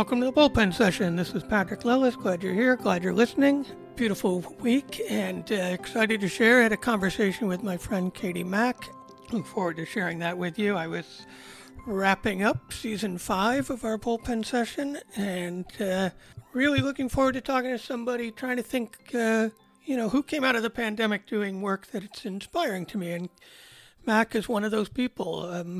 Welcome to the Bullpen Session. This is Patrick Lillis. Glad you're here. Glad you're listening. Beautiful week, and excited to share. I had a conversation with my friend Katie Mack. Look forward to sharing that with you. I was wrapping up season 5 of our Bullpen Session, and really looking forward to talking to somebody, trying to think, who came out of the pandemic doing work that it's inspiring to me. And Mac is one of those people.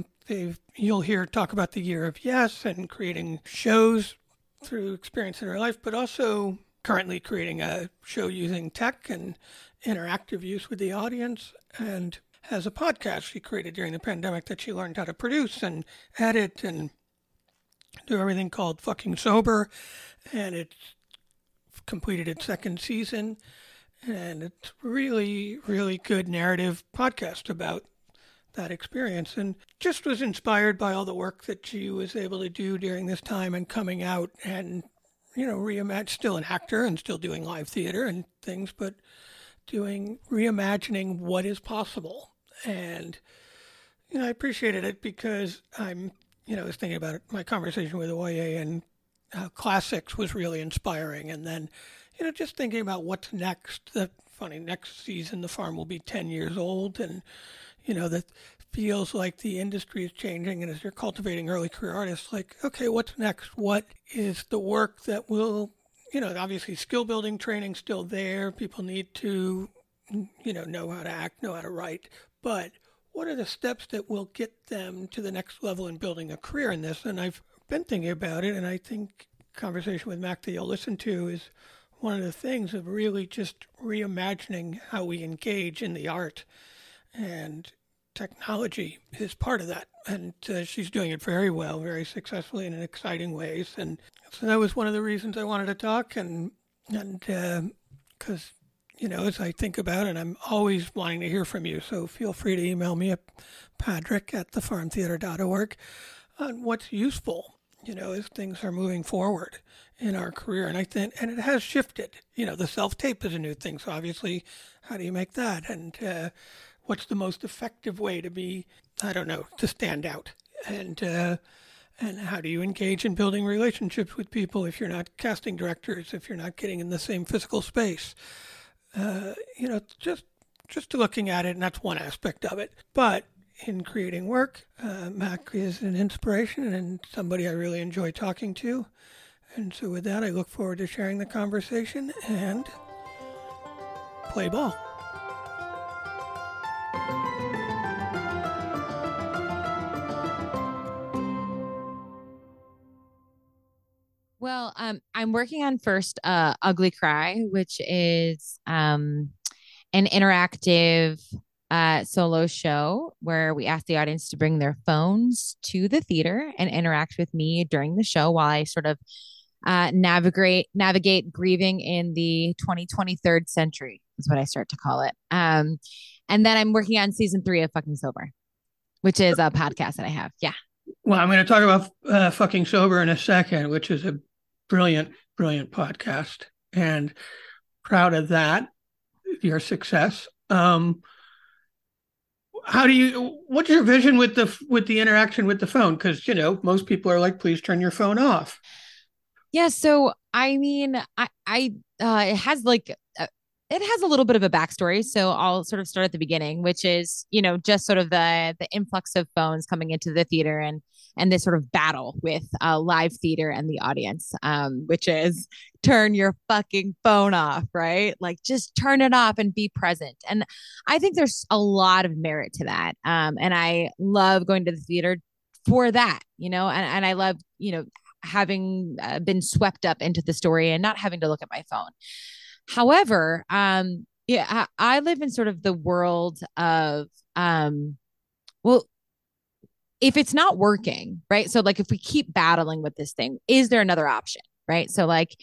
You'll hear talk about the Year of Yes and creating shows through experience in her life, but also currently creating a show using tech and interactive use with the audience, and has a podcast she created during the pandemic that she learned how to produce and edit and do everything, called Fucking Sober, and it's completed its 2nd season, and it's really, really good narrative podcast about that experience, and just was inspired by all the work that she was able to do during this time and coming out and, reimagine, still an actor and still doing live theater and things, but reimagining what is possible. And, I appreciated it because I was thinking about it, my conversation with Oye and classics was really inspiring. And then, just thinking about what's next. Next season, the farm will be 10 years old, and, that feels like the industry is changing, and as you're cultivating early career artists, like, okay, what's next? What is the work that will, obviously skill building training still there. People need to, know how to act, know how to write. But what are the steps that will get them to the next level in building a career in this? And I've been thinking about it, and I think conversation with Mac that you'll listen to is one of the things of really just reimagining how we engage in the art, and technology is part of that, and she's doing it very well, very successfully, and in exciting ways. And so that was one of the reasons I wanted to talk, because as I think about it, I'm always wanting to hear from you, so feel free to email me at patrick@thefarmtheater.org on what's useful, as things are moving forward in our career. And I think, and it has shifted, the self-tape is a new thing, so obviously how do you make that, and what's the most effective way to be, to stand out? And how do you engage in building relationships with people if you're not casting directors, if you're not getting in the same physical space? Just looking at it, and that's one aspect of it. But in creating work, Mac is an inspiration and somebody I really enjoy talking to. And so with that, I look forward to sharing the conversation, and play ball. Well, I'm working on first Ugly Cry, which is an interactive solo show where we ask the audience to bring their phones to the theater and interact with me during the show while I sort of navigate grieving in the 2023rd century is what I start to call it. And then I'm working on season 3 of Fucking Sober, which is a podcast that I have. Yeah. Well, I'm going to talk about Fucking Sober in a second, which is a brilliant, brilliant podcast, and proud of that, your success. What's your vision with the interaction with the phone? Because, most people are like, please turn your phone off. Yeah. So, I it has a little bit of a backstory. So I'll sort of start at the beginning, which is, just sort of the influx of phones coming into the theater and this sort of battle with live theater and the audience, which is turn your fucking phone off, right? Like, just turn it off and be present. And I think there's a lot of merit to that. And I love going to the theater for that, and I love, having been swept up into the story and not having to look at my phone. However, I live in sort of the world of, if it's not working, right? So like, if we keep battling with this thing, is there another option, right? So like,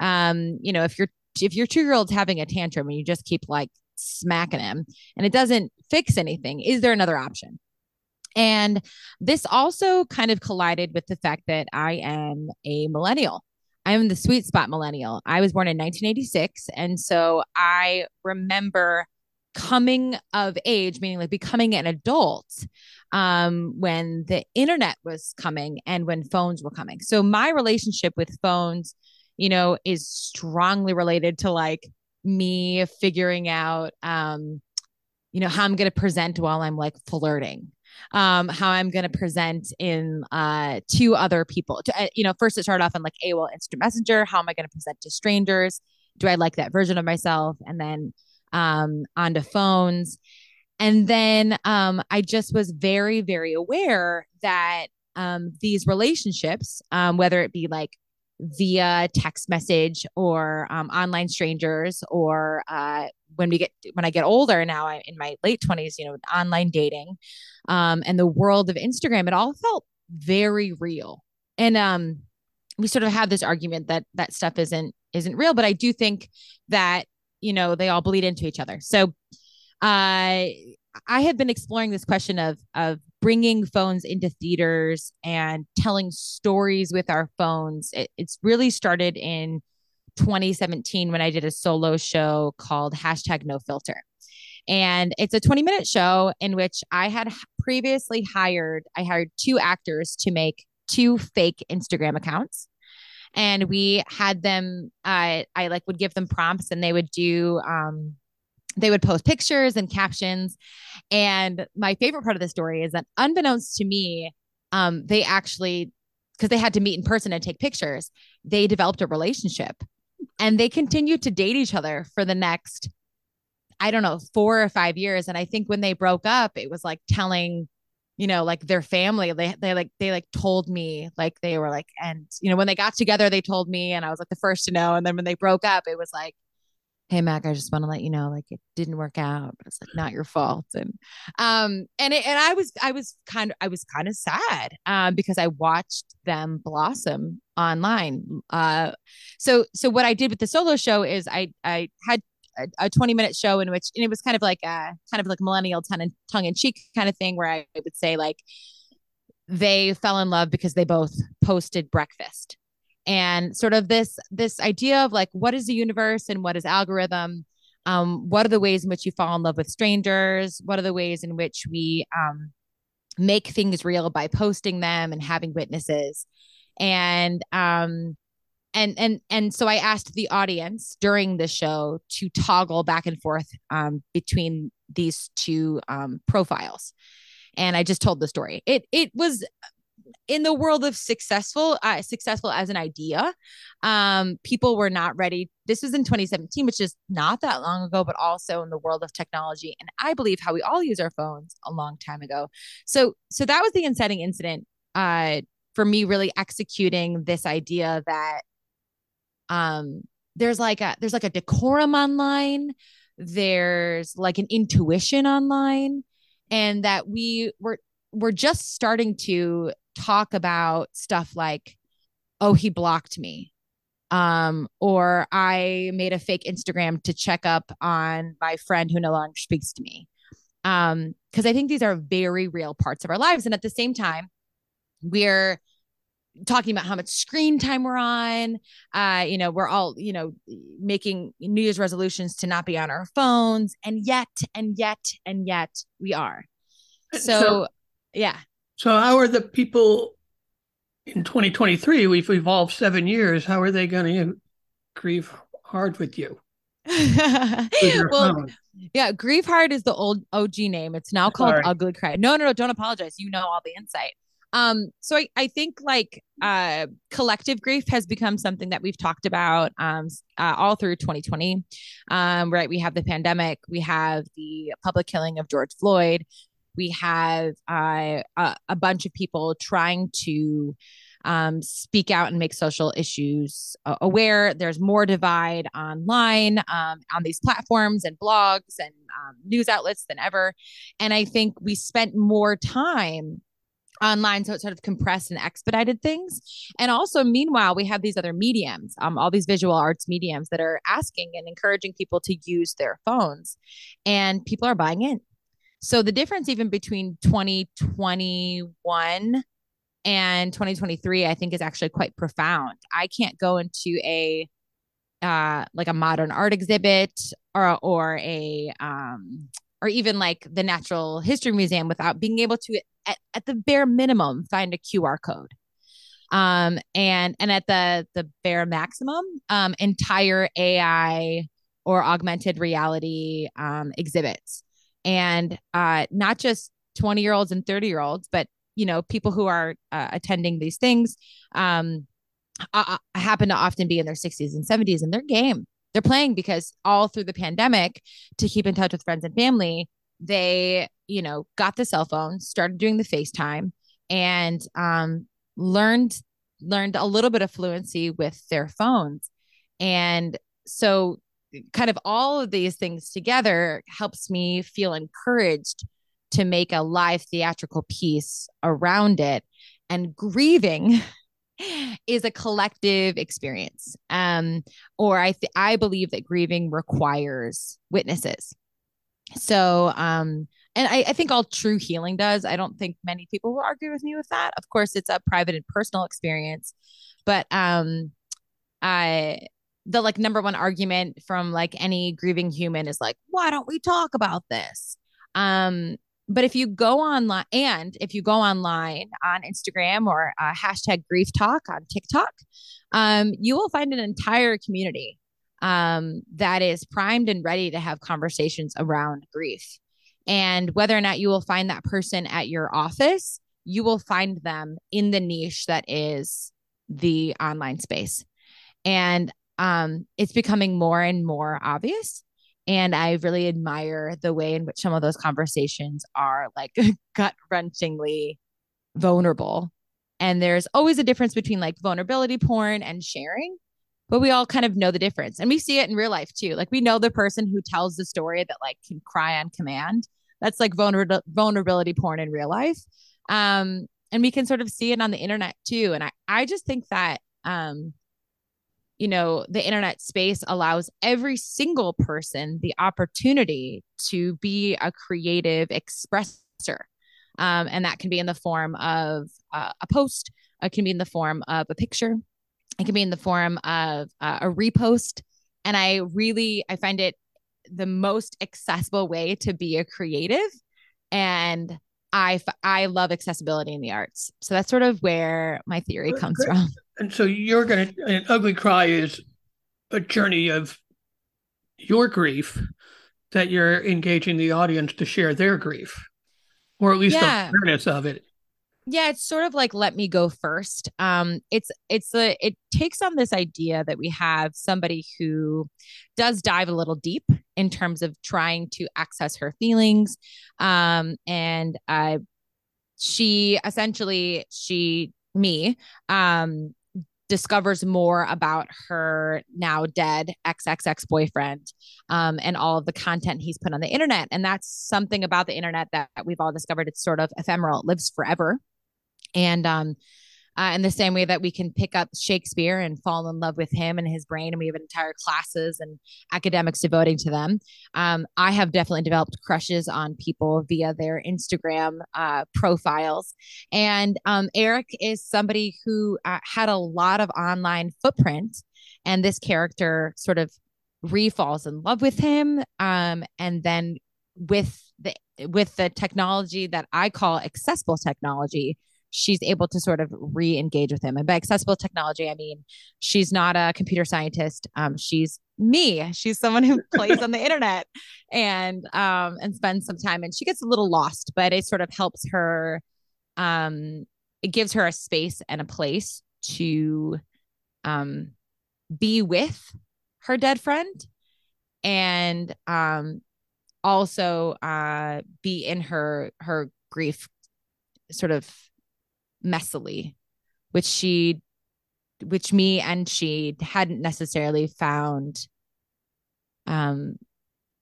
if your 2-year-old's having a tantrum and you just keep like smacking him and it doesn't fix anything, is there another option? And this also kind of collided with the fact that I am a millennial. I'm the sweet spot millennial. I was born in 1986. And so I remember coming of age, meaning like becoming an adult, when the internet was coming and when phones were coming. So my relationship with phones, you know, is strongly related to like me figuring out, you know, how I'm going to present while I'm like flirting, how I'm going to present in, to other people, to, you know, first it started off on like AOL Instant Messenger. How am I going to present to strangers? Do I like that version of myself? And then, onto phones. And then, I just was very, very aware that, these relationships, whether it be like via text message or, online strangers, or, when I get older now, I'm in my late 20s, you know, with online dating, and the world of Instagram, it all felt very real. And, we sort of have this argument that that stuff isn't real, but I do think that, you know, they all bleed into each other. So, I have been exploring this question of bringing phones into theaters and telling stories with our phones. It's really started in 2017 when I did a solo show called #NoFilter. And it's a 20-minute show in which I had previously hired two actors to make two fake Instagram accounts. And we had them, I like would give them prompts and they would do, they would post pictures and captions. And my favorite part of the story is that unbeknownst to me, they actually, because they had to meet in person and take pictures, they developed a relationship and they continued to date each other for the next, I don't know, 4 or 5 years. And I think when they broke up, it was like telling, you know, like their family, they told me, like they were like, and you know, when they got together, they told me and I was like the first to know. And then when they broke up, it was like, "Hey Mac, I just want to let you know, like it didn't work out, but it's like not your fault." And, I was kind of sad, because I watched them blossom online. So what I did with the solo show is I had a 20-minute show in which, and it was kind of like a millennial tongue-in-cheek kind of thing where I would say like they fell in love because they both posted breakfast, and sort of this idea of like, what is the universe and what is algorithm? What are the ways in which you fall in love with strangers? What are the ways in which we make things real by posting them and having witnesses? And so I asked the audience during the show to toggle back and forth between these two profiles. And I just told the story. It was in the world of successful as an idea. People were not ready. This was in 2017, which is not that long ago, but also in the world of technology. And I believe how we all use our phones a long time ago. So that was the inciting incident for me really executing this idea that there's like a decorum online. There's like an intuition online, and that we're just starting to talk about stuff like, "Oh, he blocked me," or "I made a fake Instagram to check up on my friend who no longer speaks to me." Because I think these are very real parts of our lives, and at the same time, we're talking about how much screen time we're on. You know, we're all, you know, making New Year's resolutions to not be on our phones. And yet we are. So yeah. So how are the people in 2023, we've evolved 7 years, how are they going to grieve hard with you? Well, yeah, grieve hard is the old OG name. It's now called Ugly Cry. No, don't apologize. You know all the insight. So I think like collective grief has become something that we've talked about all through 2020, right? We have the pandemic, we have the public killing of George Floyd, we have a bunch of people trying to speak out and make social issues aware. There's more divide online on these platforms and blogs and news outlets than ever. And I think we spent more time online, so it sort of compressed and expedited things. And also, meanwhile, we have these other mediums, all these visual arts mediums that are asking and encouraging people to use their phones, and people are buying in. So the difference even between 2021 and 2023, I think, is actually quite profound. I can't go into a modern art exhibit or even like the Natural History Museum without being able to, at the bare minimum, find a QR code. And at the bare maximum, entire AI or augmented reality exhibits. And not just 20-year-olds and 30-year-olds, but, you know, people who are attending these things happen to often be in their 60s and 70s, and they're game. They're playing, because all through the pandemic, to keep in touch with friends and family, they, you know, got the cell phone, started doing the FaceTime, and learned a little bit of fluency with their phones. And so kind of all of these things together helps me feel encouraged to make a live theatrical piece around it. And grieving is a collective experience. I believe that grieving requires witnesses. So, and I think all true healing does. I don't think many people will argue with me with that. Of course, it's a private and personal experience, but, the like number one argument from like any grieving human is like, why don't we talk about this? But if you go online, on Instagram or hashtag grief talk on TikTok, you will find an entire community that is primed and ready to have conversations around grief. And whether or not you will find that person at your office, you will find them in the niche that is the online space. And it's becoming more and more obvious. And I really admire the way in which some of those conversations are like gut-wrenchingly vulnerable. And there's always a difference between like vulnerability porn and sharing, but we all kind of know the difference. And we see it in real life too. Like we know the person who tells the story that like can cry on command. That's like vulnerability porn in real life. And we can sort of see it on the internet too. And I just think that, you know, the internet space allows every single person the opportunity to be a creative expressor. And that can be in the form of a post. It can be in the form of a picture. It can be in the form of a repost. And I find it the most accessible way to be a creative. And I love accessibility in the arts. So that's sort of where my theory comes from. And so you're going to, an Ugly Cry is a journey of your grief that you're engaging the audience to share their grief, or at least the awareness of it. Yeah. It's sort of like, let me go first. It takes on this idea that we have somebody who does dive a little deep in terms of trying to access her feelings. She discovers more about her now dead XXX boyfriend and all of the content he's put on the internet. And that's something about the internet that we've all discovered. It's sort of ephemeral. It lives forever. And in the same way that we can pick up Shakespeare and fall in love with him and his brain, and we have entire classes and academics devoting to them. I have definitely developed crushes on people via their Instagram profiles. And Eric is somebody who had a lot of online footprint, and this character sort of re-falls in love with him. And then with the technology that I call accessible technology, she's able to sort of re-engage with him. And by accessible technology, I mean, she's not a computer scientist. She's me. She's someone who plays on the internet and spends some time, and she gets a little lost, but it sort of helps her. It gives her a space and a place to be with her dead friend, and also be in her grief sort of messily, which me and she hadn't necessarily found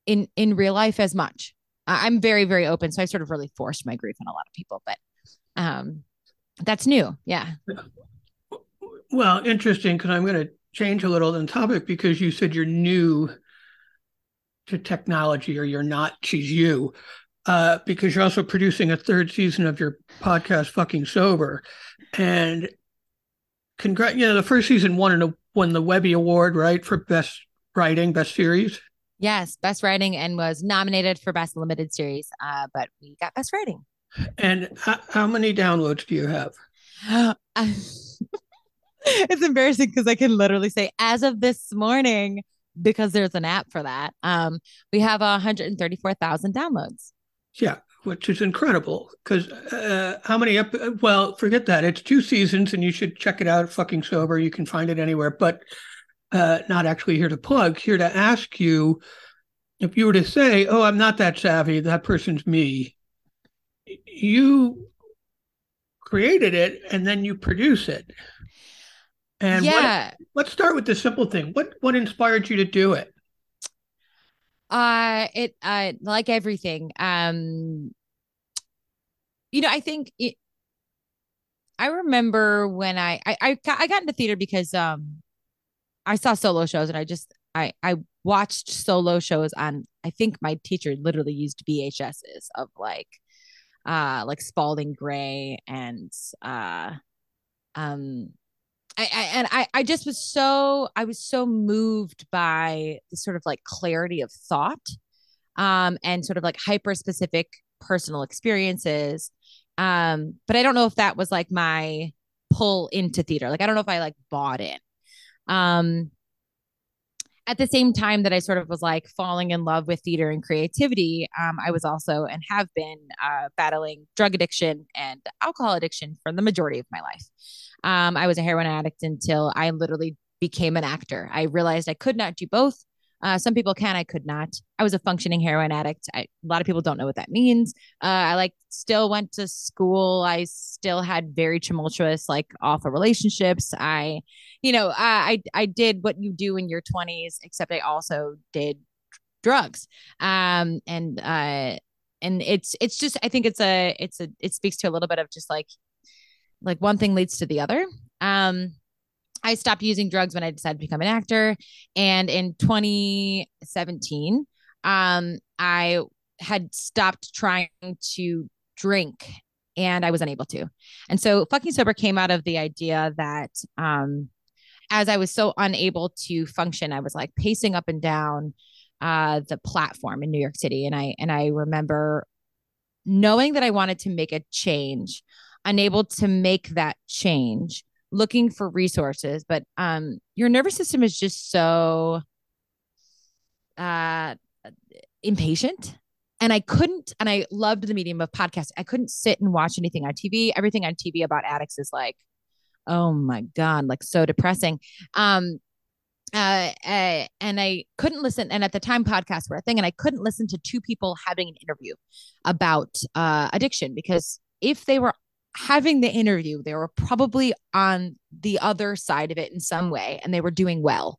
in real life as much. I'm very, very open. So I sort of really forced my grief on a lot of people, but that's new. Yeah. Well, interesting, because I'm going to change a little on topic, because you said you're new to technology, or you're not, she's you. Because you're also producing a third season of your podcast, Fucking Sober. And the first season won the Webby Award, right? For best writing, best series. Yes, Best Writing, and was nominated for Best Limited Series, but we got Best Writing. And how many downloads do you have? It's embarrassing because I can literally say as of this morning, because there's an app for that. We have 134,000 downloads. Yeah, which is incredible because how many? Well, forget that. It's 2 seasons and you should check it out. Fucking Sober. You can find it anywhere, but not actually here to plug, here to ask you if you were to say, oh, I'm not that savvy. That person's me. You created it and then you produce it. And yeah. Let's start with the simple thing. What inspired you to do it? Like everything, I think I remember when I got into theater because I saw solo shows, and I watched solo shows on, I think my teacher literally used VHSs of like Spalding Gray and I was so moved by the sort of like clarity of thought, and sort of like hyper specific personal experiences. But I don't know if that was like my pull into theater. Like, I don't know if I like bought in. At the same time that I sort of was like falling in love with theater and creativity, I was also, and have been, battling drug addiction and alcohol addiction for the majority of my life. I was a heroin addict until I literally became an actor. I realized I could not do both. Some people can, I could not. I was a functioning heroin addict. A lot of people don't know what that means. I still went to school. I still had very tumultuous, awful relationships. I did what you do in your 20s, except I also did drugs. And it's just, I think it speaks to a little bit of just like one thing leads to the other. I stopped using drugs when I decided to become an actor. And in 2017, I had stopped trying to drink and I was unable to. And so Fucking Sober came out of the idea that, as I was so unable to function, I was like pacing up and down, the platform in New York City. And I remember knowing that I wanted to make a change, unable to make that change, looking for resources, but your nervous system is just so impatient. And I couldn't, and I loved the medium of podcasts. I couldn't sit and watch anything on TV. Everything on TV about addicts is like, oh my God, like so depressing. And I couldn't listen. And at the time podcasts were a thing, and I couldn't listen to two people having an interview about addiction, because if they were having the interview, they were probably on the other side of it in some way, and they were doing well.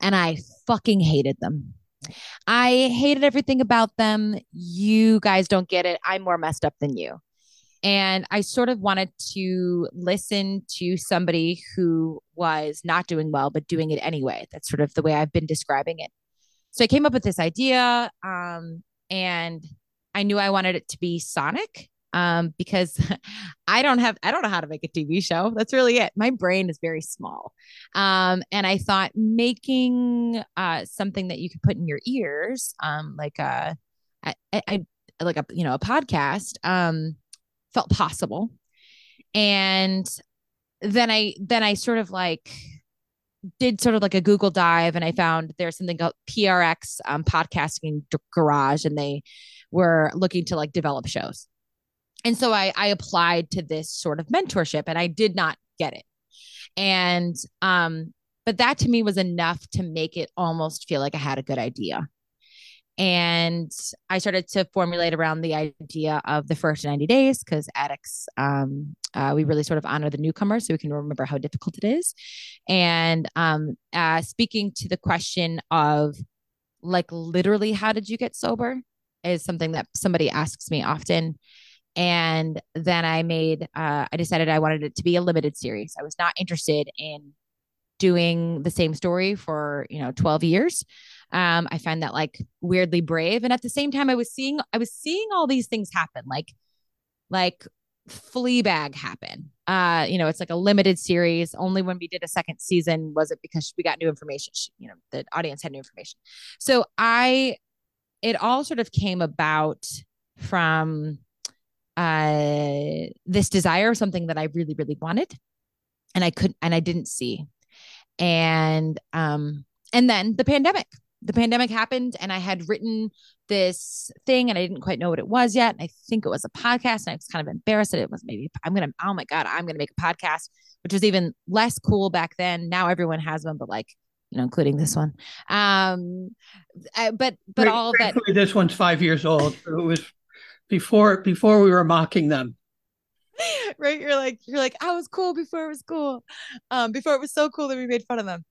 And I fucking hated them. I hated everything about them. You guys don't get it. I'm more messed up than you. And I sort of wanted to listen to somebody who was not doing well, but doing it anyway. That's sort of the way I've been describing it. So I came up with this idea, and I knew I wanted it to be sonic. Because I don't know how to make a TV show. That's really it. My brain is very small. And I thought making, something that you could put in your ears, a podcast, felt possible. And then I sort of did sort of like a Google dive, and I found there's something called PRX, Podcasting Garage, and they were looking to develop shows. And so I applied to this sort of mentorship, and I did not get it. And, but that to me was enough to make it almost feel like I had a good idea. And I started to formulate around the idea of the first 90 days, because addicts, we really sort of honor the newcomer so we can remember how difficult it is. And, speaking to the question of literally, how did you get sober, is something that somebody asks me often. And then I decided I wanted it to be a limited series. I was not interested in doing the same story for, 12 years. I find that weirdly brave. And at the same time, I was seeing all these things happen. Like Fleabag happen. You know, it's like a limited series. Only when we did a second season was it because we got new information. You know, the audience had new information. So it all sort of came about from this desire of something that I really, really wanted, and I couldn't, and I didn't see. And then the pandemic happened, and I had written this thing and I didn't quite know what it was yet. And I think it was a podcast, and I was kind of embarrassed that it was I'm going to make a podcast, which was even less cool back then. Now everyone has one, but like, you know, including this one. But all of that. This one's 5 years old. It was before we were mocking them. Right. You're like, I was cool before it was cool. Before it was so cool that we made fun of them.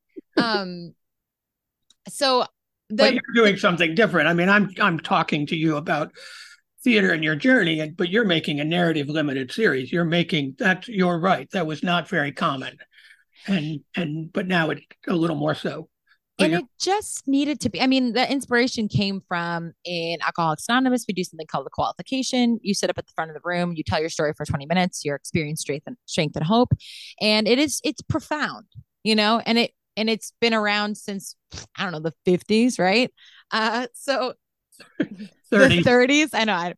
But you're doing something different. I mean, I'm talking to you about theater and your journey, but you're making a narrative limited series. You're right. That was not very common. But now it's a little more so. And it just needed to be. I mean, the inspiration came from in Alcoholics Anonymous. We do something called the qualification. You sit up at the front of the room. You tell your story for 20 minutes, your experience, strength and hope. And it's profound, you know, and it's been around since, I don't know, the 50s, right? So 30. The 30s. I know.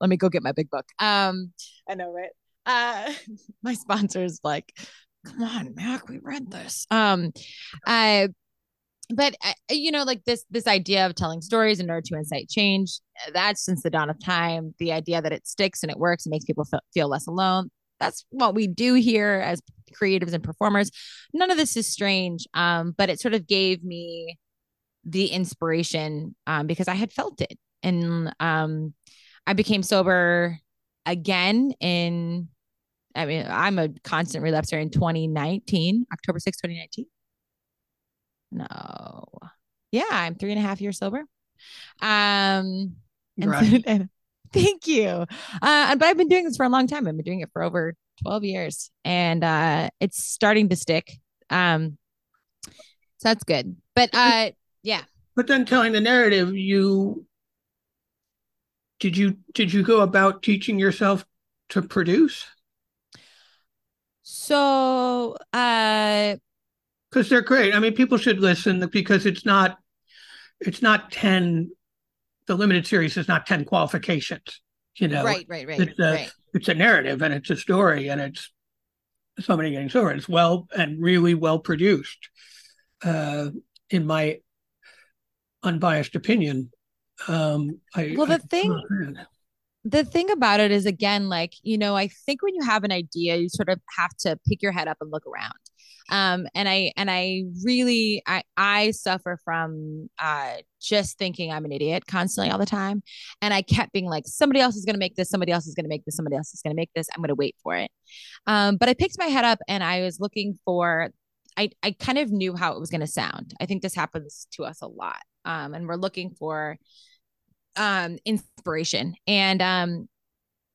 Let me go get my big book. I know, right? My sponsor's like, come on, Mac, we read this. This idea of telling stories in order to incite change, that's since the dawn of time. The idea that it sticks and it works and makes people feel less alone. That's what we do here as creatives and performers. None of this is strange, but it sort of gave me the inspiration because I had felt it. And I became sober again I'm a constant relapser in 2019, October 6, 2019. No. Yeah, I'm 3.5 years sober. Thank you. But I've been doing this for a long time. I've been doing it for over 12 years, and it's starting to stick. So that's good. But yeah. But then telling the narrative, did you go about teaching yourself to produce? So, because they're great. I mean, people should listen because it's not 10. The limited series is not 10 qualifications, you know. Right. It's a narrative, and it's a story, and it's somebody getting sober. It's well and really well produced, in my unbiased opinion. The thing about it is, again, like, you know, I think when you have an idea, you sort of have to pick your head up and look around. I suffer from just thinking I'm an idiot constantly all the time. And I kept being like, somebody else is going to make this. I'm going to wait for it. But I picked my head up and I was looking for, I kind of knew how it was going to sound. I think this happens to us a lot. And we're looking for inspiration. And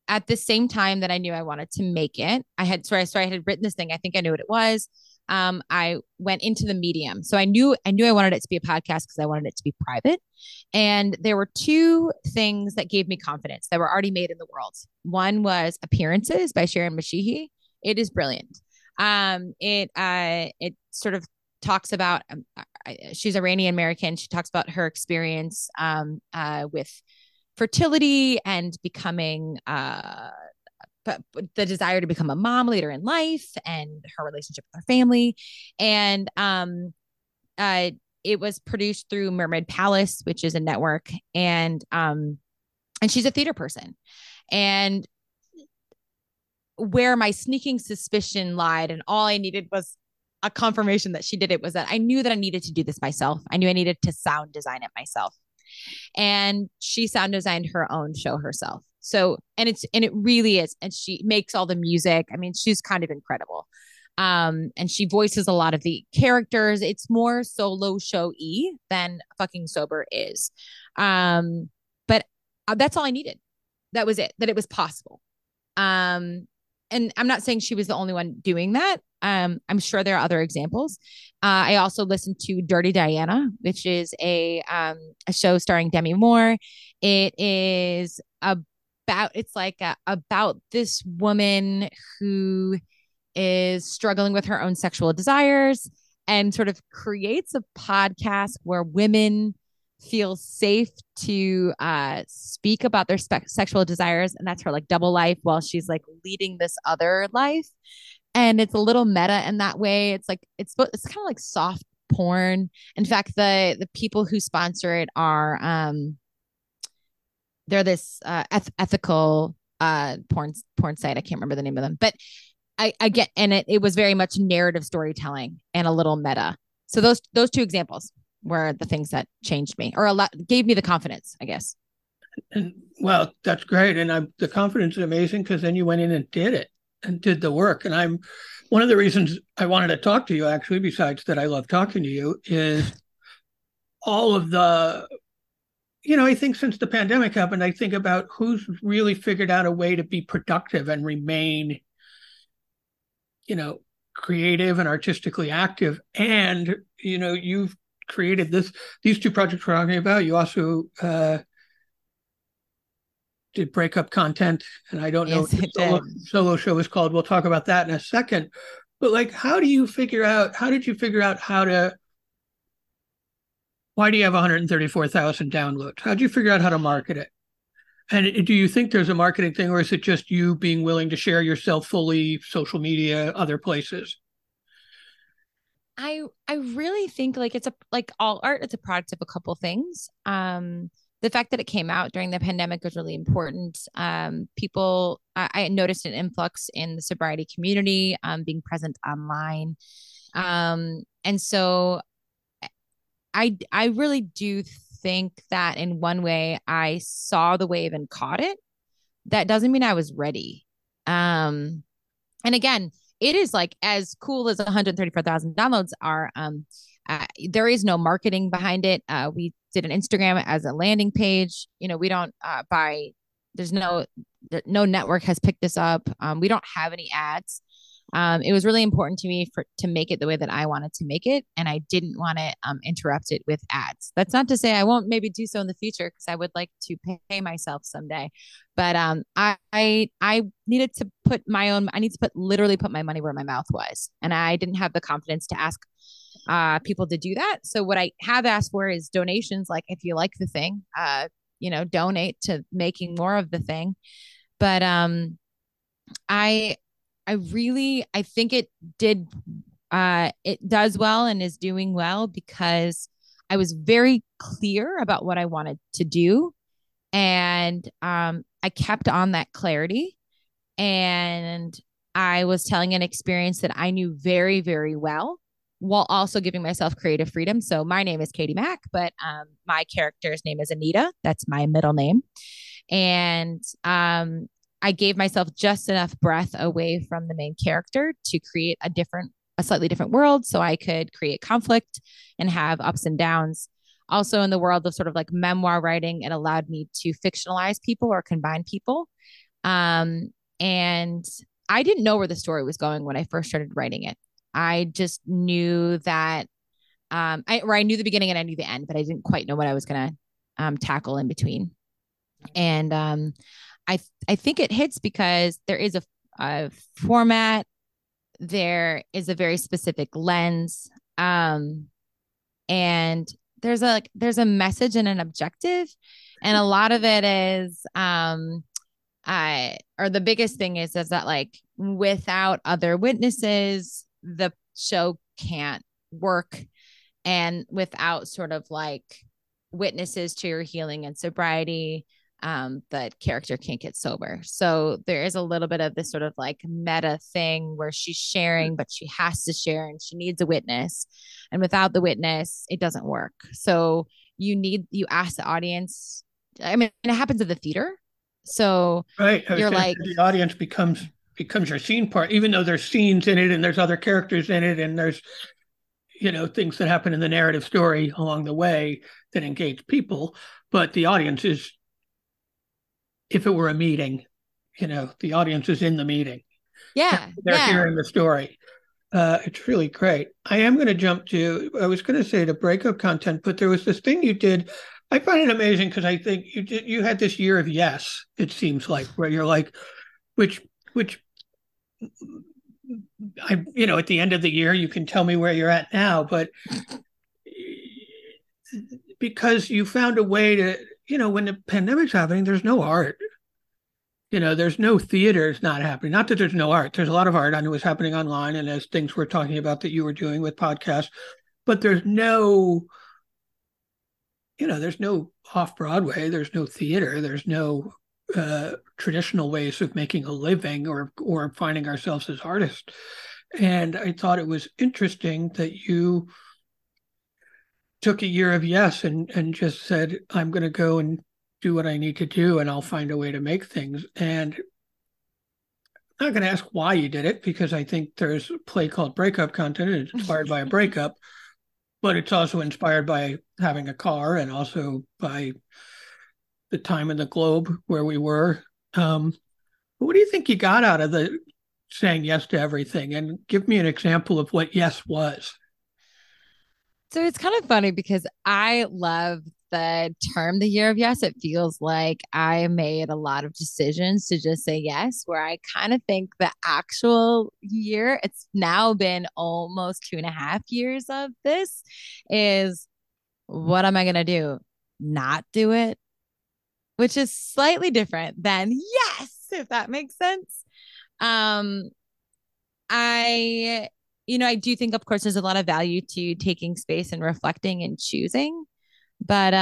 at the same time that I knew I wanted to make it, I had written this thing. I think I knew what it was. I went into the medium. So I knew I wanted it to be a podcast because I wanted it to be private. And there were two things that gave me confidence that were already made in the world. One was Appearances by Sharon Mashihi. It is brilliant. It sort of talks about, she's Iranian American. She talks about her experience with fertility and becoming the desire to become a mom later in life and her relationship with her family. And it was produced through Mermaid Palace, which is a network. And she's a theater person. And where my sneaking suspicion lied and all I needed was a confirmation that she did it was that I knew that I needed to do this myself. I knew I needed to sound design it myself. And she sound designed her own show herself. So, and it really is. And she makes all the music. I mean, she's kind of incredible. And she voices a lot of the characters. It's more solo show-y than Fucking Sober is. But that's all I needed. That was it, that it was possible. And I'm not saying she was the only one doing that. I'm sure there are other examples. I also listened to Dirty Diana, which is a show starring Demi Moore. It is about about, it's like about this woman who is struggling with her own sexual desires and sort of creates a podcast where women feel safe to speak about their sexual desires. And that's her like double life while she's like leading this other life. And it's a little meta in that way. It's like, it's kind of like soft porn. In fact, the people who sponsor it are, they're this ethical porn site. I can't remember the name of them, but I get, and it was very much narrative storytelling and a little meta. So those two examples were the things that changed me, or a lot gave me the confidence, I guess. Well, that's great. And the confidence is amazing, because then you went in and did it and did the work. And I'm one of the reasons I wanted to talk to you, actually, besides that I love talking to you, is all of the, you know, I think since the pandemic happened, I think about who's really figured out a way to be productive and remain, you know, creative and artistically active. And, you know, you've created these two projects we're talking about. You also did breakup content, and I don't know what the solo show is called. We'll talk about that in a second. But like, why do you have 134,000 downloads? How'd you figure out how to market it? And do you think there's a marketing thing, or is it just you being willing to share yourself fully, social media, other places? I really think like it's like all art, it's a product of a couple things. The fact that it came out during the pandemic was really important. People, I noticed an influx in the sobriety community, being present online. And so I really do think that in one way I saw the wave and caught it. That doesn't mean I was ready. And again, it is like as cool as 134,000 downloads are. There is no marketing behind it. We did an Instagram as a landing page. You know, we don't buy. There's no network has picked this up. We don't have any ads. It was really important to me to make it the way that I wanted to make it. And I didn't want to interrupt it with ads. That's not to say I won't maybe do so in the future, because I would like to pay myself someday. But I needed to put literally put my money where my mouth was. And I didn't have the confidence to ask people to do that. So what I have asked for is donations. Like, if you like the thing, you know, donate to making more of the thing. But I think it did, it does well and is doing well because I was very clear about what I wanted to do. And I kept on that clarity, and I was telling an experience that I knew very, very well, while also giving myself creative freedom. So my name is Katie Mack, but my character's name is Anita. That's my middle name. And I gave myself just enough breath away from the main character to create a slightly different world. So I could create conflict and have ups and downs. Also, in the world of sort of like memoir writing, it allowed me to fictionalize people or combine people. And I didn't know where the story was going when I first started writing it. I just knew that, I knew the beginning and I knew the end, but I didn't quite know what I was going to tackle in between. And, I think it hits because there is a format. There is a very specific lens. And there's a message and an objective. And a lot of it is, the biggest thing is that, like, without other witnesses, the show can't work. And without sort of like witnesses to your healing and sobriety, the character can't get sober. So there is a little bit of this sort of like meta thing where she's sharing, but she has to share and she needs a witness, and without the witness, it doesn't work. So you ask the audience, I mean, it happens at the theater. So right. You're like, the audience becomes your scene part, even though there's scenes in it and there's other characters in it. And there's, you know, things that happen in the narrative story along the way that engage people, but the audience is, if it were a meeting, you know, the audience is in the meeting. Yeah. They're hearing the story. It's really great. I was going to say the breakup content, but there was this thing you did I find it amazing because I think you had this year of yes, it seems like, where you're like, which I, you know, at the end of the year, you can tell me where you're at now, but because you found a way to, you know, when the pandemic's happening, there's no art. You know, there's no theater. It's not happening. Not that there's no art. There's a lot of art. I know it's happening online, and as things we're talking about that you were doing with podcasts, but there's no, you know, there's no off-Broadway. There's no theater. There's no traditional ways of making a living or finding ourselves as artists. And I thought it was interesting that you took a year of yes and just said, I'm going to go and do what I need to do, and I'll find a way to make things. And I'm not going to ask why you did it, because I think there's a play called Breakup Content, and it's inspired by a breakup, but it's also inspired by having a car and also by the time in the globe where we were. But what do you think you got out of the saying yes to everything? And give me an example of what yes was. So it's kind of funny because I love the term, the year of yes. It feels like I made a lot of decisions to just say yes, where I kind of think the actual year, it's now been almost 2.5 years of this, is what am I going to do? Not do it? Which is slightly different than yes, if that makes sense. I do think, of course, there's a lot of value to taking space and reflecting and choosing. But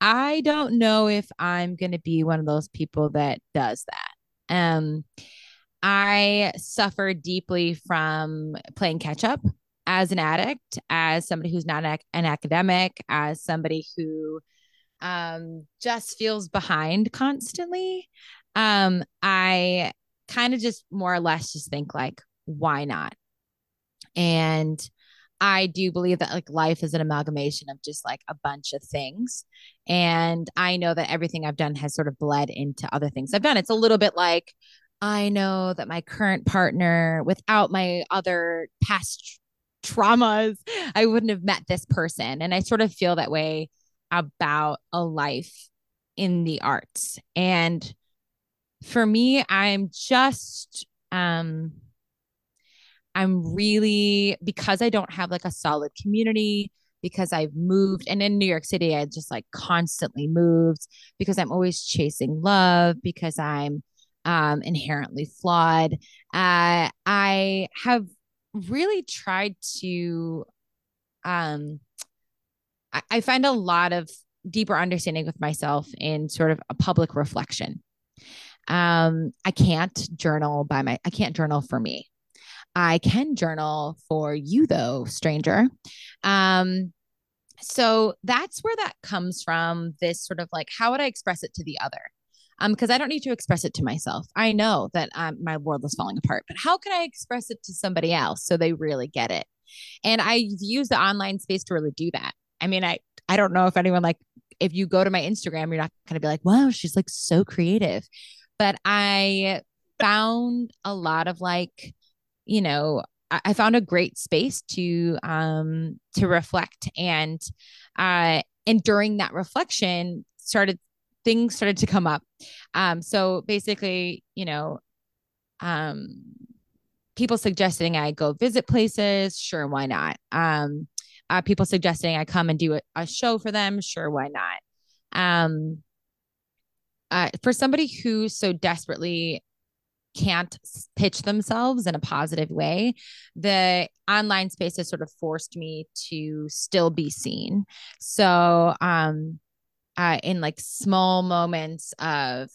I don't know if I'm going to be one of those people that does that. I suffer deeply from playing catch up as an addict, as somebody who's not an academic, as somebody who just feels behind constantly. I kind of just more or less just think like, why not? And I do believe that like life is an amalgamation of just like a bunch of things. And I know that everything I've done has sort of bled into other things I've done. It's a little bit like, I know that my current partner, without my other past traumas, I wouldn't have met this person. And I sort of feel that way about a life in the arts. And for me, I'm just, I'm really, because I don't have like a solid community, because I've moved, and in New York City, I just like constantly moved, because I'm always chasing love, because I'm inherently flawed. I have really tried to, I find a lot of deeper understanding with myself in sort of a public reflection. I can't journal for me. I can journal for you though, stranger. So that's where that comes from, this sort of like, how would I express it to the other? Because I don't need to express it to myself. I know that my world is falling apart, but how can I express it to somebody else so they really get it? And I've used the online space to really do that. I mean, I don't know if anyone, like, if you go to my Instagram, you're not going to be like, wow, she's like so creative. But I found a lot of like, you know, I found a great space to reflect, and during that reflection things started to come up. So basically, you know, people suggesting I go visit places. Sure. Why not? People suggesting I come and do a show for them. Sure. Why not? For somebody who so desperately can't pitch themselves in a positive way, the online space has sort of forced me to still be seen. So in like small moments of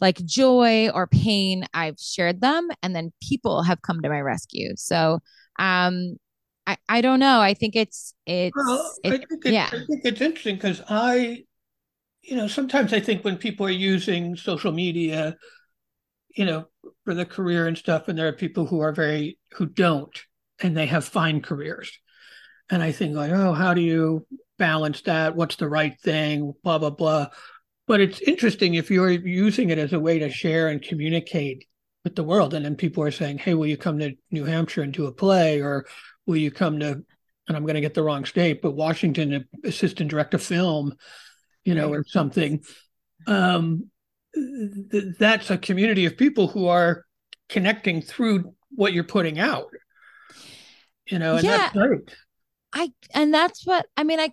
like joy or pain, I've shared them, and then people have come to my rescue. So I don't know. I think I think it's interesting because you know, sometimes I think when people are using social media, you know, for the career and stuff, and there are people who don't, and they have fine careers. And I think like, oh, how do you balance that? What's the right thing? Blah, blah, blah. But it's interesting if you're using it as a way to share and communicate with the world. And then people are saying, hey, will you come to New Hampshire and do a play? Or will you come to and I'm going to get the wrong state, but Washington assistant director film, you know, or something. That's a community of people who are connecting through what you're putting out, you know, and that's great. And that's what, I mean, I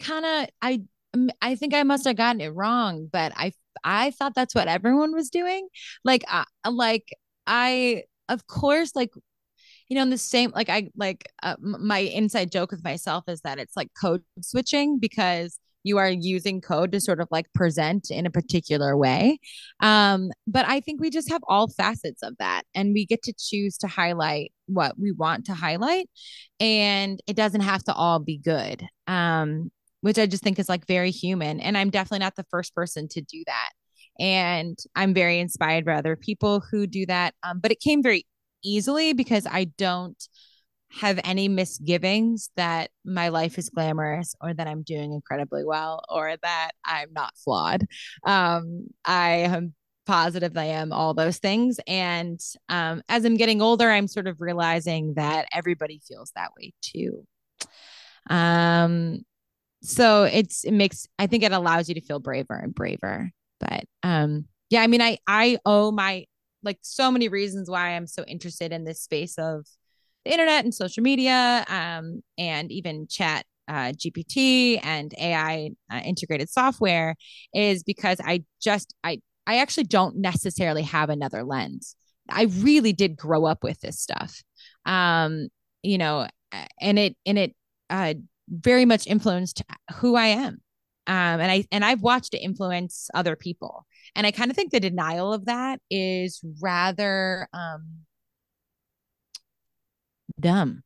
think I must've gotten it wrong, but I thought that's what everyone was doing. Of course, you know, in the same, my inside joke with myself is that it's like code switching, because you are using code to sort of present in a particular way. But I think we just have all facets of that, and we get to choose to highlight what we want to highlight, and it doesn't have to all be good. Which I just think is very human. And I'm definitely not the first person to do that. And I'm very inspired by other people who do that. But it came very easily because I don't have any misgivings that my life is glamorous, or that I'm doing incredibly well, or that I'm not flawed. I am positive I am all those things. And as I'm getting older, I'm sort of realizing that everybody feels that way too. So I think it allows you to feel braver and braver. But I owe my, so many reasons why I'm so interested in this space of the internet and social media, and even chat, GPT and AI integrated software, is because I actually don't necessarily have another lens. I really did grow up with this stuff. You know, and it very much influenced who I am. And I've watched it influence other people. And I kind of think the denial of that is rather dumb.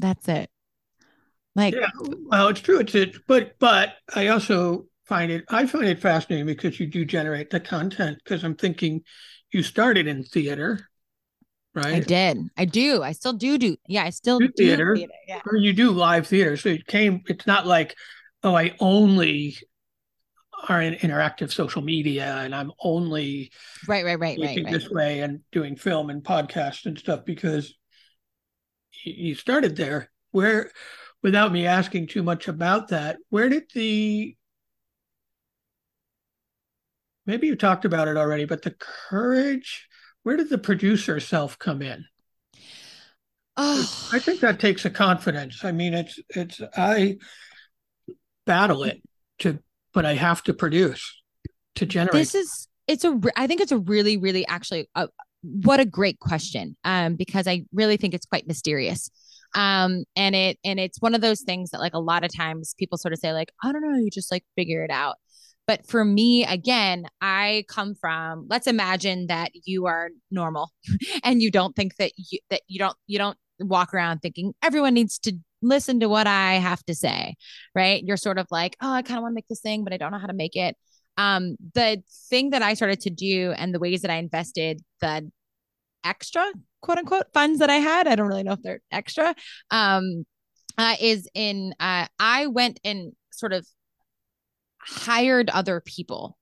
That's it. It's true. But I also find it fascinating, because you do generate the content, because I'm thinking you started in theater, right? I did. I do. I still do. Yeah, I still do theater. Yeah. Or you do live theater. So it's not like, oh, I only are in interactive social media and I'm only right. This way and doing film and podcasts and stuff, because you started there. Where, without me asking too much about that, where did maybe you talked about it already, but the courage, where did the producer self come in? Oh. I think that takes a confidence. I mean, I battle it but I have to produce to generate. I think it's a really, really what a great question. Because I really think it's quite mysterious. And it's one of those things that a lot of times people sort of say I don't know, you just figure it out. But for me, again, I come from, let's imagine that you are normal and you don't think that you don't walk around thinking everyone needs to listen to what I have to say, right? You're sort of oh, I kind of want to make this thing, but I don't know how to make it. The thing that I started to do, and the ways that I invested the extra quote unquote funds that I had, I don't really know if they're extra, I went and sort of hired other people.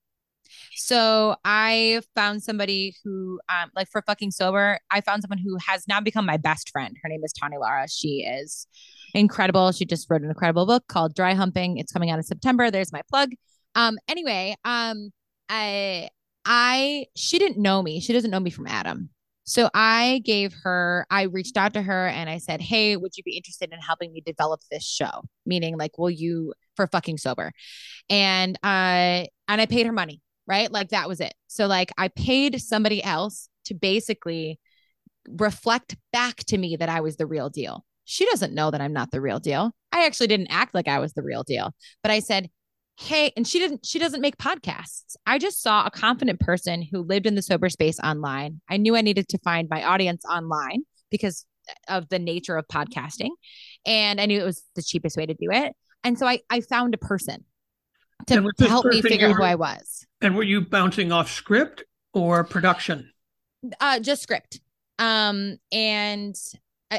So I found somebody who, for Fucking Sober, I found someone who has now become my best friend. Her name is Tawny Lara. She is incredible. She just wrote an incredible book called Dry Humping. It's coming out in September. There's my plug. She didn't know me. She doesn't know me from Adam. So I reached out to her and I said, hey, would you be interested in helping me develop this show? Meaning will you, for Fucking Sober? And I paid her money, right? That was it. So I paid somebody else to basically reflect back to me that I was the real deal. She doesn't know that I'm not the real deal. I actually didn't act like I was the real deal, but I said, hey, and she doesn't make podcasts. I just saw a confident person who lived in the sober space online. I knew I needed to find my audience online because of the nature of podcasting. And I knew it was the cheapest way to do it. And so I found a person to help me figure out who I was. And were you bouncing off script or production? Just script. And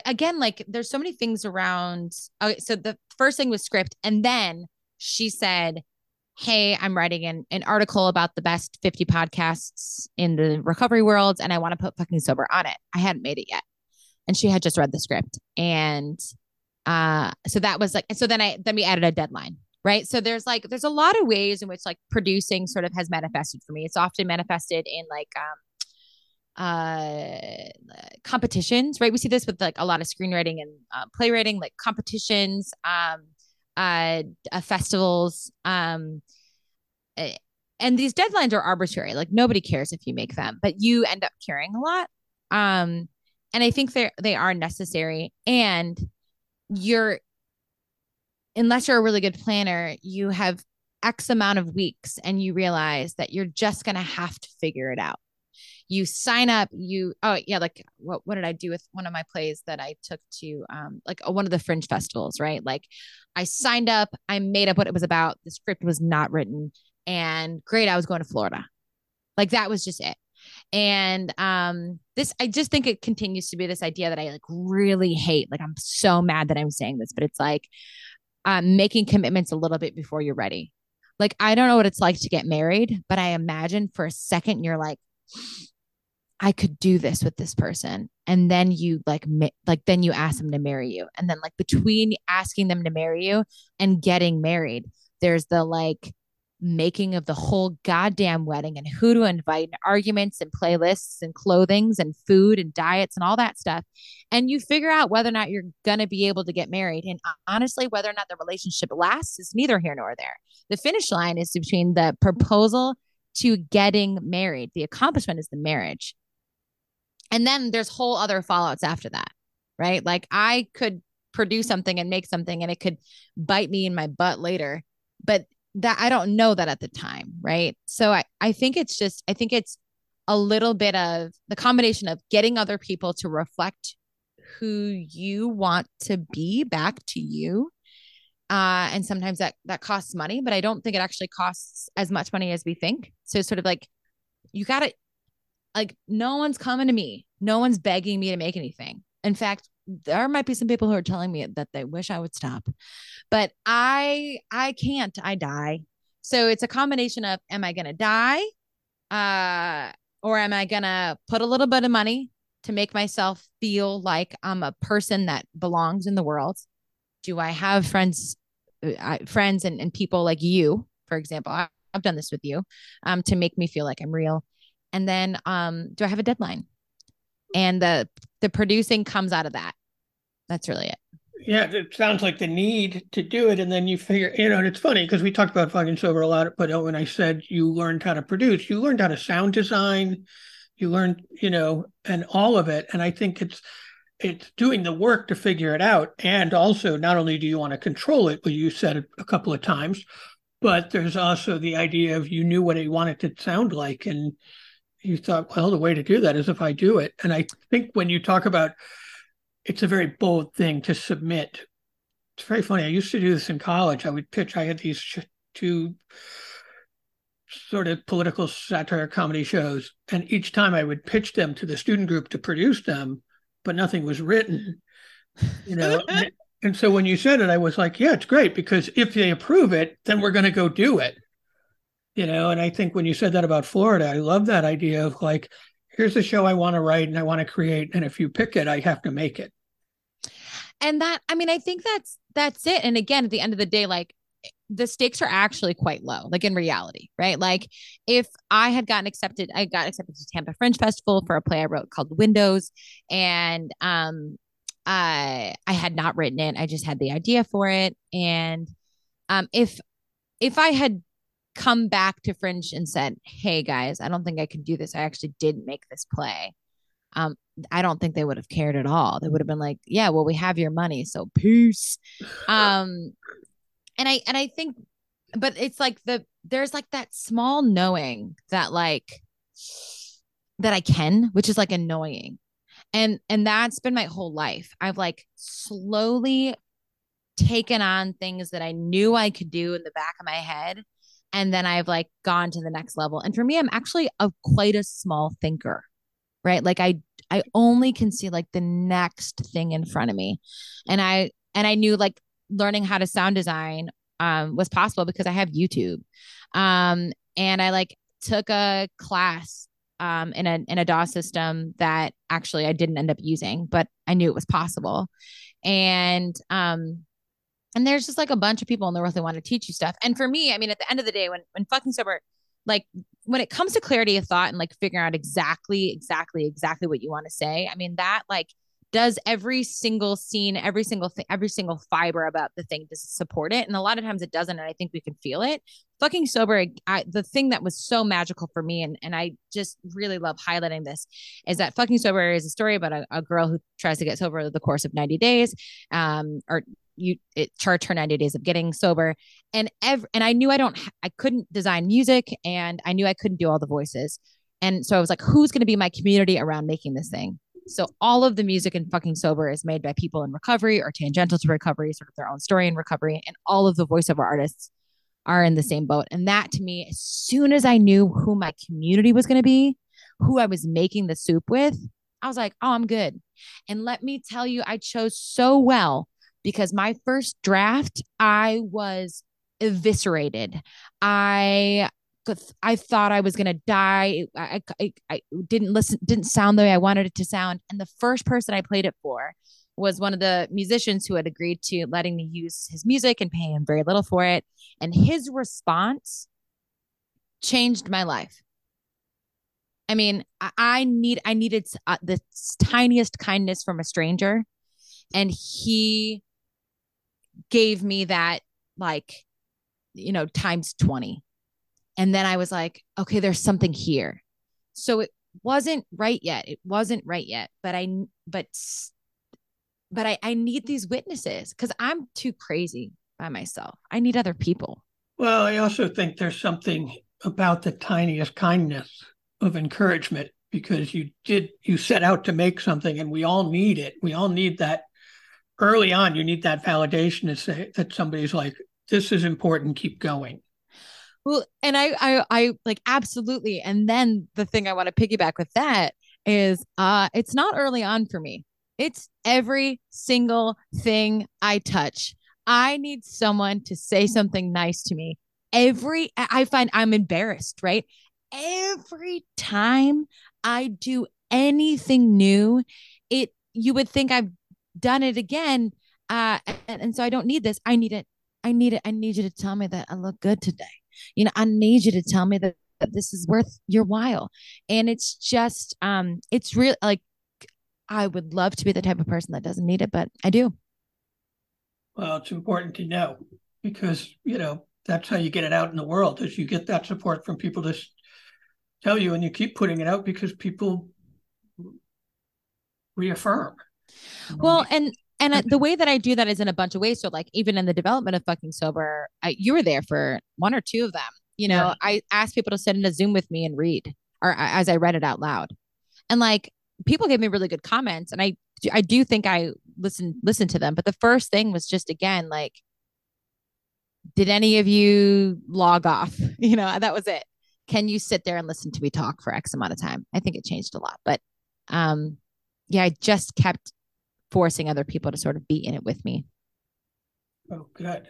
again, there's so many things around. Okay, so the first thing was script. And then she said, hey, I'm writing an article about the best 50 podcasts in the recovery world, and I want to put Fucking Sober on it. I hadn't made it yet. And she had just read the script. And So that was like, so then we added a deadline. Right. So there's a lot of ways in which like producing sort of has manifested for me. It's often manifested in like, competitions, right? We see this with like a lot of screenwriting and playwriting, like competitions, festivals. And these deadlines are arbitrary. Like nobody cares if you make them, but you end up caring a lot. And I think they are necessary. And unless you're a really good planner, you have X amount of weeks and you realize that you're just going to have to figure it out. You sign up, like what did I do with one of my plays that I took to one of the Fringe festivals, right? Like I signed up, I made up what it was about. The script was not written and great. I was going to Florida. Like that was just it. And I just think it continues to be this idea that I like really hate. Like I'm so mad that I'm saying this, but it's like making commitments a little bit before you're ready. Like, I don't know what it's like to get married, but I imagine for a second you're like, I could do this with this person. And then you then you ask them to marry you. And then like between asking them to marry you and getting married, there's the like making of the whole goddamn wedding and who to invite and arguments and playlists and clothings and food and diets and all that stuff. And you figure out whether or not you're going to be able to get married. And honestly, whether or not the relationship lasts is neither here nor there. The finish line is between the proposal to getting married. The accomplishment is the marriage. And then there's whole other fallouts after that, right? Like I could produce something and make something and it could bite me in my butt later, but that I don't know that at the time. Right. So I think it's a little bit of the combination of getting other people to reflect who you want to be back to you. And sometimes that costs money, but I don't think it actually costs as much money as we think. So it's sort of like, you got to like, no one's coming to me. No one's begging me to make anything. In fact, there might be some people who are telling me that they wish I would stop, but I can't, I die. So it's a combination of, am I going to die? Or am I going to put a little bit of money to make myself feel like I'm a person that belongs in the world? Do I have friends and people like you, for example? I've done this with you, to make me feel like I'm real. And then, do I have a deadline? And the producing comes out of that. That's really it. Yeah, it sounds like the need to do it. And then you figure, and it's funny because we talked about Fucking Sober a lot, but when I said you learned how to produce, you learned how to sound design, you learned, and all of it. And I think it's doing the work to figure it out. And also not only do you want to control it, which you said a couple of times, but there's also the idea of you knew what you wanted it to sound like. And you thought, well, the way to do that is if I do it. And I think when you talk about, it's a very bold thing to submit. It's very funny. I used to do this in college. I would pitch. I had these two sort of political satire comedy shows. And each time I would pitch them to the student group to produce them, but nothing was written, And so when you said it, I was like, yeah, it's great, because if they approve it, then we're going to go do it. And I think when you said that about Florida, I love that idea of like, here's the show I want to write and I want to create. And if you pick it, I have to make it. And that, I think that's it. And again, at the end of the day, like the stakes are actually quite low, like in reality, right? Like if I got accepted to Tampa Fringe Festival for a play I wrote called Windows. And I had not written it. I just had the idea for it. And if I had come back to Fringe and said, hey guys, I don't think I can do this. I actually didn't make this play. I don't think they would have cared at all. They would have been like, yeah, well, we have your money. So peace. And I think, but it's like there's like that small knowing that like, that I can, which is like annoying. And that's been my whole life. I've like slowly taken on things that I knew I could do in the back of my head. And then I've like gone to the next level. And for me, I'm actually quite a small thinker, right? Like I only can see like the next thing in front of me. And I knew like learning how to sound design was possible because I have YouTube. And I like took a class in a DAW system that actually I didn't end up using, but I knew it was possible. And there's just like a bunch of people in the world that want to teach you stuff. And for me, I mean, at the end of the day, when Fucking Sober, like when it comes to clarity of thought and like figuring out exactly what you want to say, I mean, that like does every single scene, every single thing, every single fiber about the thing to support it. And a lot of times it doesn't. And I think we can feel it. Fucking Sober, the thing that was so magical for me, and I just really love highlighting this, is that Fucking Sober is a story about a girl who tries to get sober over the course of 90 days, it charts her 90 days of getting sober. And I knew I couldn't design music, and I knew I couldn't do all the voices. And so I was like, who's going to be my community around making this thing? So all of the music in Fucking Sober is made by people in recovery or tangential to recovery, sort of their own story in recovery. And all of the voiceover artists are in the same boat. And that to me, as soon as I knew who my community was going to be, who I was making the soup with, I was like, oh, I'm good. And let me tell you, I chose so well, because my first draft, I was eviscerated. I thought I was going to die. I didn't sound the way I wanted it to sound. And the first person I played it for was one of the musicians who had agreed to letting me use his music and paying him very little for it. And his response changed my life. I mean, I needed the tiniest kindness from a stranger. And he gave me that, like, you know, times 20. And then I was like, okay, there's something here. So it wasn't right yet. But I need these witnesses, because I'm too crazy by myself. I need other people. Well, I also think there's something about the tiniest kindness of encouragement, because you set out to make something, and we all need it. We all need that early on. You need that validation to say that somebody's like, this is important, keep going. Well, and I like, absolutely. And then the thing I want to piggyback with that is it's not early on for me. It's every single thing I touch. I need someone to say something nice to me. I find I'm embarrassed, right? Every time I do anything new, you would think I've done it again. And so I don't need this. I need it. I need it. I need you to tell me that I look good today. You know, I need you to tell me that this is worth your while. And it's just, it's real. Like, I would love to be the type of person that doesn't need it, but I do. Well, it's important to know, because, you know, that's how you get it out in the world, is you get that support from people to tell you, and you keep putting it out because people reaffirm. Well, and the way that I do that is in a bunch of ways. So like, even in the development of Fucking Sober, you were there for one or two of them. You know, yeah. I asked people to sit in a Zoom with me and read, or as I read it out loud. And like, people gave me really good comments, and I do think I listened to them. But the first thing was just, again, like, did any of you log off? You know, that was it. Can you sit there and listen to me talk for X amount of time? I think it changed a lot, but yeah, I just kept forcing other people to sort of be in it with me. Oh, good.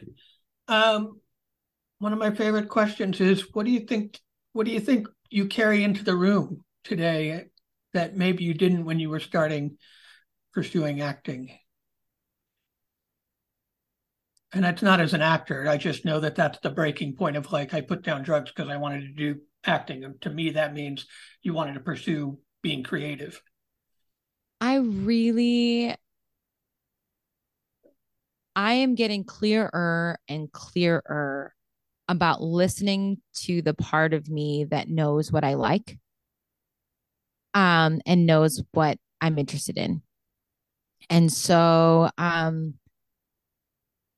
One of my favorite questions is, what do you think you carry into the room today that maybe you didn't when you were pursuing acting? And that's not as an actor. I just know that that's the breaking point of, like, I put down drugs because I wanted to do acting. And to me, that means you wanted to pursue being creative. I am getting clearer and clearer about listening to the part of me that knows what I like. And knows what I'm interested in. And so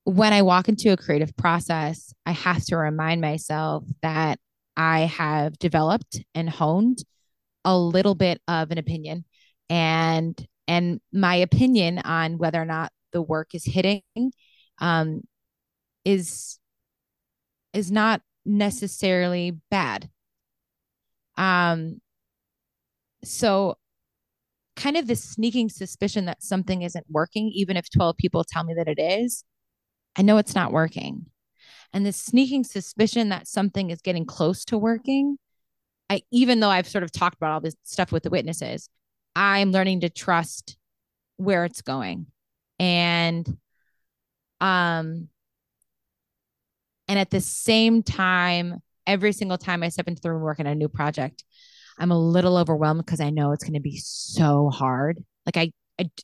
when I walk into a creative process, I have to remind myself that I have developed and honed a little bit of an opinion, and my opinion on whether or not the work is hitting is not necessarily bad. So kind of this sneaking suspicion that something isn't working, even if 12 people tell me that it is, I know it's not working. And this sneaking suspicion that something is getting close to working, even though I've sort of talked about all this stuff with the witnesses, I'm learning to trust where it's going. And at the same time, every single time I step into the room working on a new project, I'm a little overwhelmed because I know it's going to be so hard. Like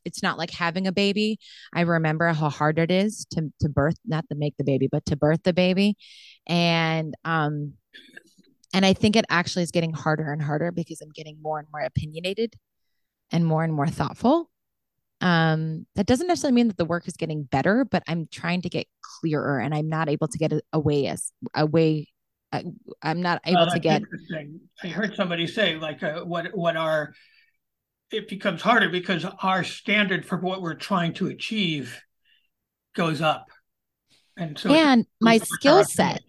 it's not like having a baby. I remember how hard it is to birth, not to make the baby, but to birth the baby. And I think it actually is getting harder and harder because I'm getting more and more opinionated and more thoughtful. That doesn't necessarily mean that the work is getting better, but I'm trying to get clearer and I'm not able to get away. Interesting. I heard somebody say like, it becomes harder because our standard for what we're trying to achieve goes up. And so, and my skill set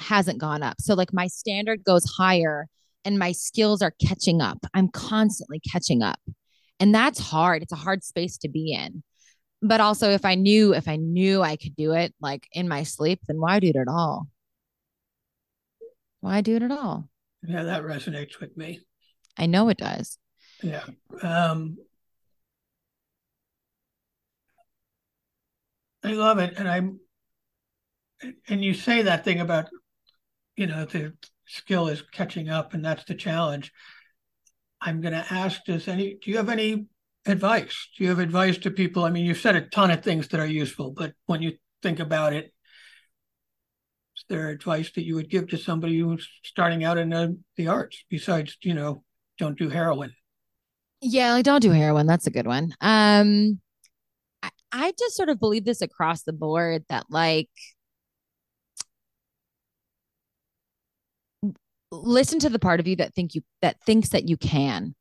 hasn't gone up. So like my standard goes higher and my skills are catching up. I'm constantly catching up. And that's hard. It's a hard space to be in. But also if I knew I could do it like in my sleep, then why do it at all? Why do it at all? Yeah, that resonates with me. I know it does. Yeah. I love it. And you say that thing about, the skill is catching up and that's the challenge. I'm going to ask do you have any advice? Do you have advice to people? I mean, you've said a ton of things that are useful, but when you think about it, is there advice that you would give to somebody who's starting out in the arts besides, don't do heroin? Yeah. Like don't do heroin. That's a good one. I just sort of believe this across the board that like, listen to the part of you that thinks that you can,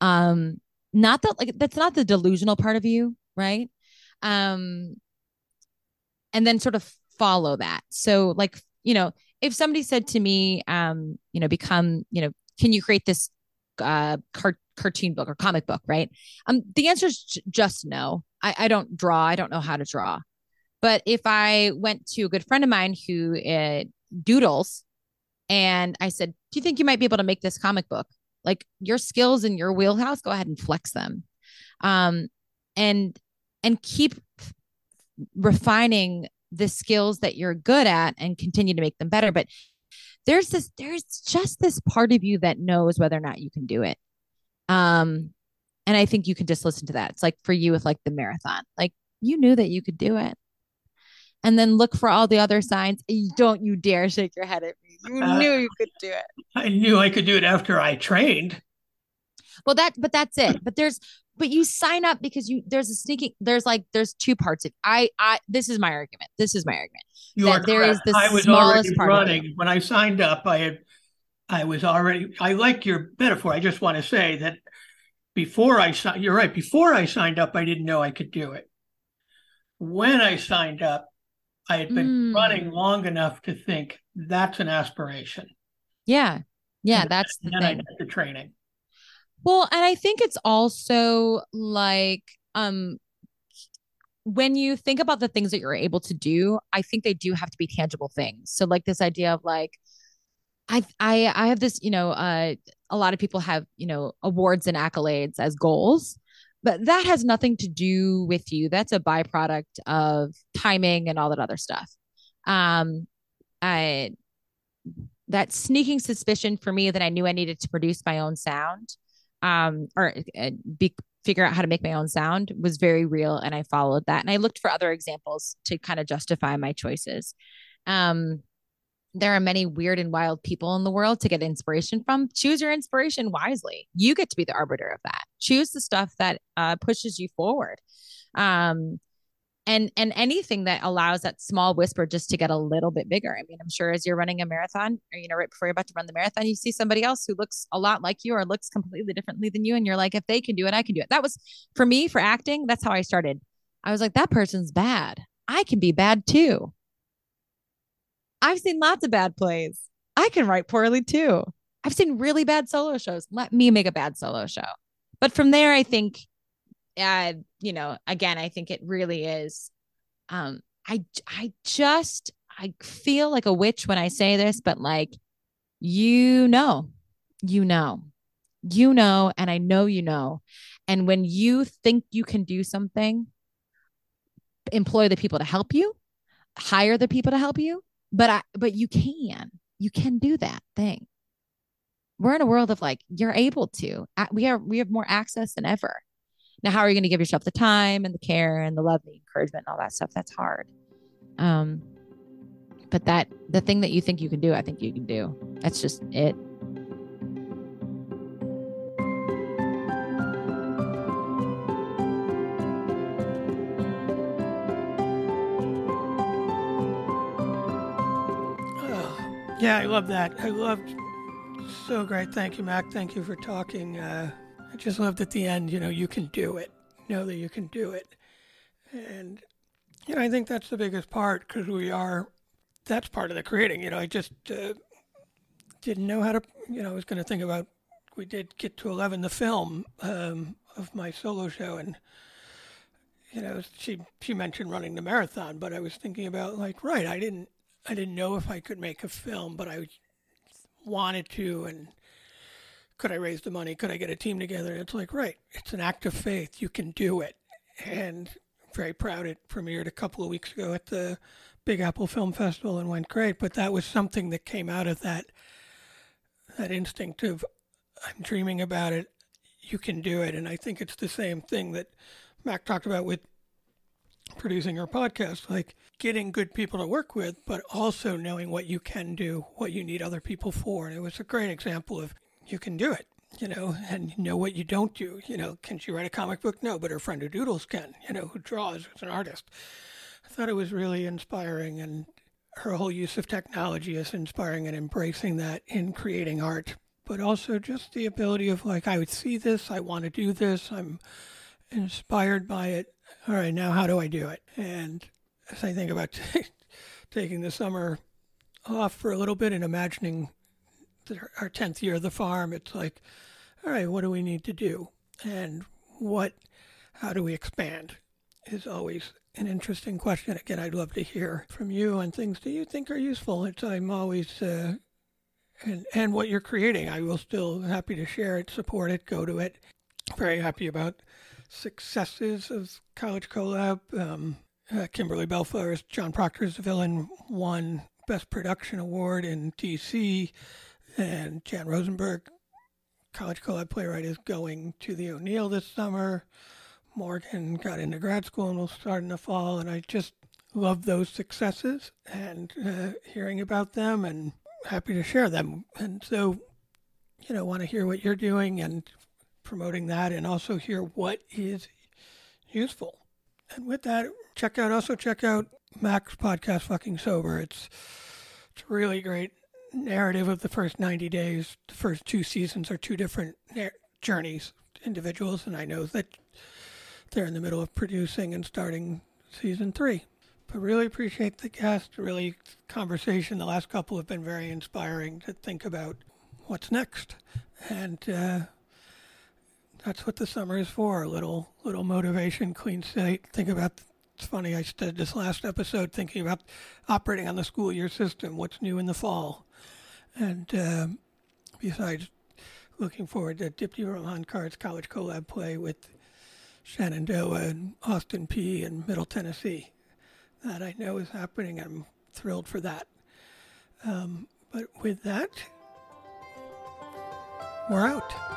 not that like, that's not the delusional part of you. Right. And then sort of follow that. So like, if somebody said to me, can you create this, cartoon book or comic book? Right. The answer is just no, I don't draw. I don't know how to draw, but if I went to a good friend of mine who, doodles, and I said, do you think you might be able to make this comic book? Like your skills in your wheelhouse, go ahead and flex them. And keep refining the skills that you're good at and continue to make them better. But there's just this part of you that knows whether or not you can do it. And I think you can just listen to that. It's like for you with like the marathon, like you knew that you could do it. And then look for all the other signs. Don't you dare shake your head at me. You knew you could do it. I knew I could do it after I trained. Well, that's it. But you sign up because there's two parts of this is my argument. You are correct. There is the smallest part of it. When I signed up, I like your metaphor. I just want to say that you're right. Before I signed up, I didn't know I could do it. When I signed up, I had been running long enough to think that's an aspiration. Yeah. Yeah. And that's the thing. I did the training. Well, and I think it's also like, when you think about the things that you're able to do, I think they do have to be tangible things. So like this idea of like, I have this, a lot of people have, awards and accolades as goals. But that has nothing to do with you. That's a byproduct of timing and all that other stuff. That sneaking suspicion for me that I knew I needed to produce my own sound, figure out how to make my own sound was very real. And I followed that. And I looked for other examples to kind of justify my choices. There are many weird and wild people in the world to get inspiration from. Choose your inspiration wisely. You get to be the arbiter of that. Choose the stuff that pushes you forward. And anything that allows that small whisper just to get a little bit bigger. I mean, I'm sure as you're running a marathon or, right before you're about to run the marathon, you see somebody else who looks a lot like you or looks completely differently than you. And you're like, if they can do it, I can do it. That was for me, for acting. That's how I started. I was like, that person's bad. I can be bad too. I've seen lots of bad plays. I can write poorly too. I've seen really bad solo shows. Let me make a bad solo show. But from there, I think, again, I think it really is. I feel like a witch when I say this, but like, you know, and I know, you know, and when you think you can do something, employ the people to help you, hire the people to help you, but you can do that thing. We're in a world of like, you're able to, we have more access than ever. Now, how are you going to give yourself the time and the care and the love and the encouragement and all that stuff? That's hard. But the thing that you think you can do, I think you can do. That's just it. Yeah, I love that. So great. Thank you, Mac. Thank you for talking. I just loved at the end, you know, you can do it. Know that you can do it. And, you know, I think that's the biggest part because that's part of the creating. You know, I just didn't know how to, you know, I was going to think about, we did get to 11, the film of my solo show. And, you know, she mentioned running the marathon, but I was thinking about like, right, I didn't know if I could make a film, but I wanted to, and could I raise the money? Could I get a team together? And it's like, right, it's an act of faith. You can do it. And I'm very proud it premiered a couple of weeks ago at the Big Apple Film Festival and went great. But that was something that came out of that instinct of, I'm dreaming about it, you can do it. And I think it's the same thing that Mac talked about with producing her podcast, like getting good people to work with, but also knowing what you can do, what you need other people for. And it was a great example of you can do it, you know, and you know what you don't do. You know, can she write a comic book? No, but her friend who doodles can, you know, who draws as an artist. I thought it was really inspiring, and her whole use of technology is inspiring and embracing that in creating art, but also just the ability of like, I would see this, I want to do this, I'm inspired by it. All right, now how do I do it? And as I think about taking the summer off for a little bit and imagining our 10th year of the farm, it's like, all right, what do we need to do? And how do we expand is always an interesting question. Again, I'd love to hear from you on things that you think are useful. I'm always, and what you're creating, I will still happy to share it, support it, go to it. Very happy about successes of College CoLab. Kimberly Belfour, John Proctor's villain, won Best Production Award in DC, and Jan Rosenberg, College CoLab playwright, is going to the O'Neill this summer. Morgan got into grad school and will start in the fall, and I just love those successes and hearing about them and happy to share them. And so, you know, want to hear what you're doing and promoting that, and also hear what is useful. And with that, check out Mac's podcast, Fucking Sober. It's a really great narrative of the first 90 days. The first two seasons are two different journeys, individuals, and I know that they're in the middle of producing and starting season 3. But really appreciate the guest, really conversation. The last couple have been very inspiring to think about what's next. And that's what the summer is for, a little motivation, clean slate. Think about, it's funny, I said this last episode, thinking about operating on the school year system, what's new in the fall. And besides, looking forward to Dipti Rohankar's College CoLab play with Shenandoah and Austin Peay and Middle Tennessee. That I know is happening. I'm thrilled for that. But with that, we're out.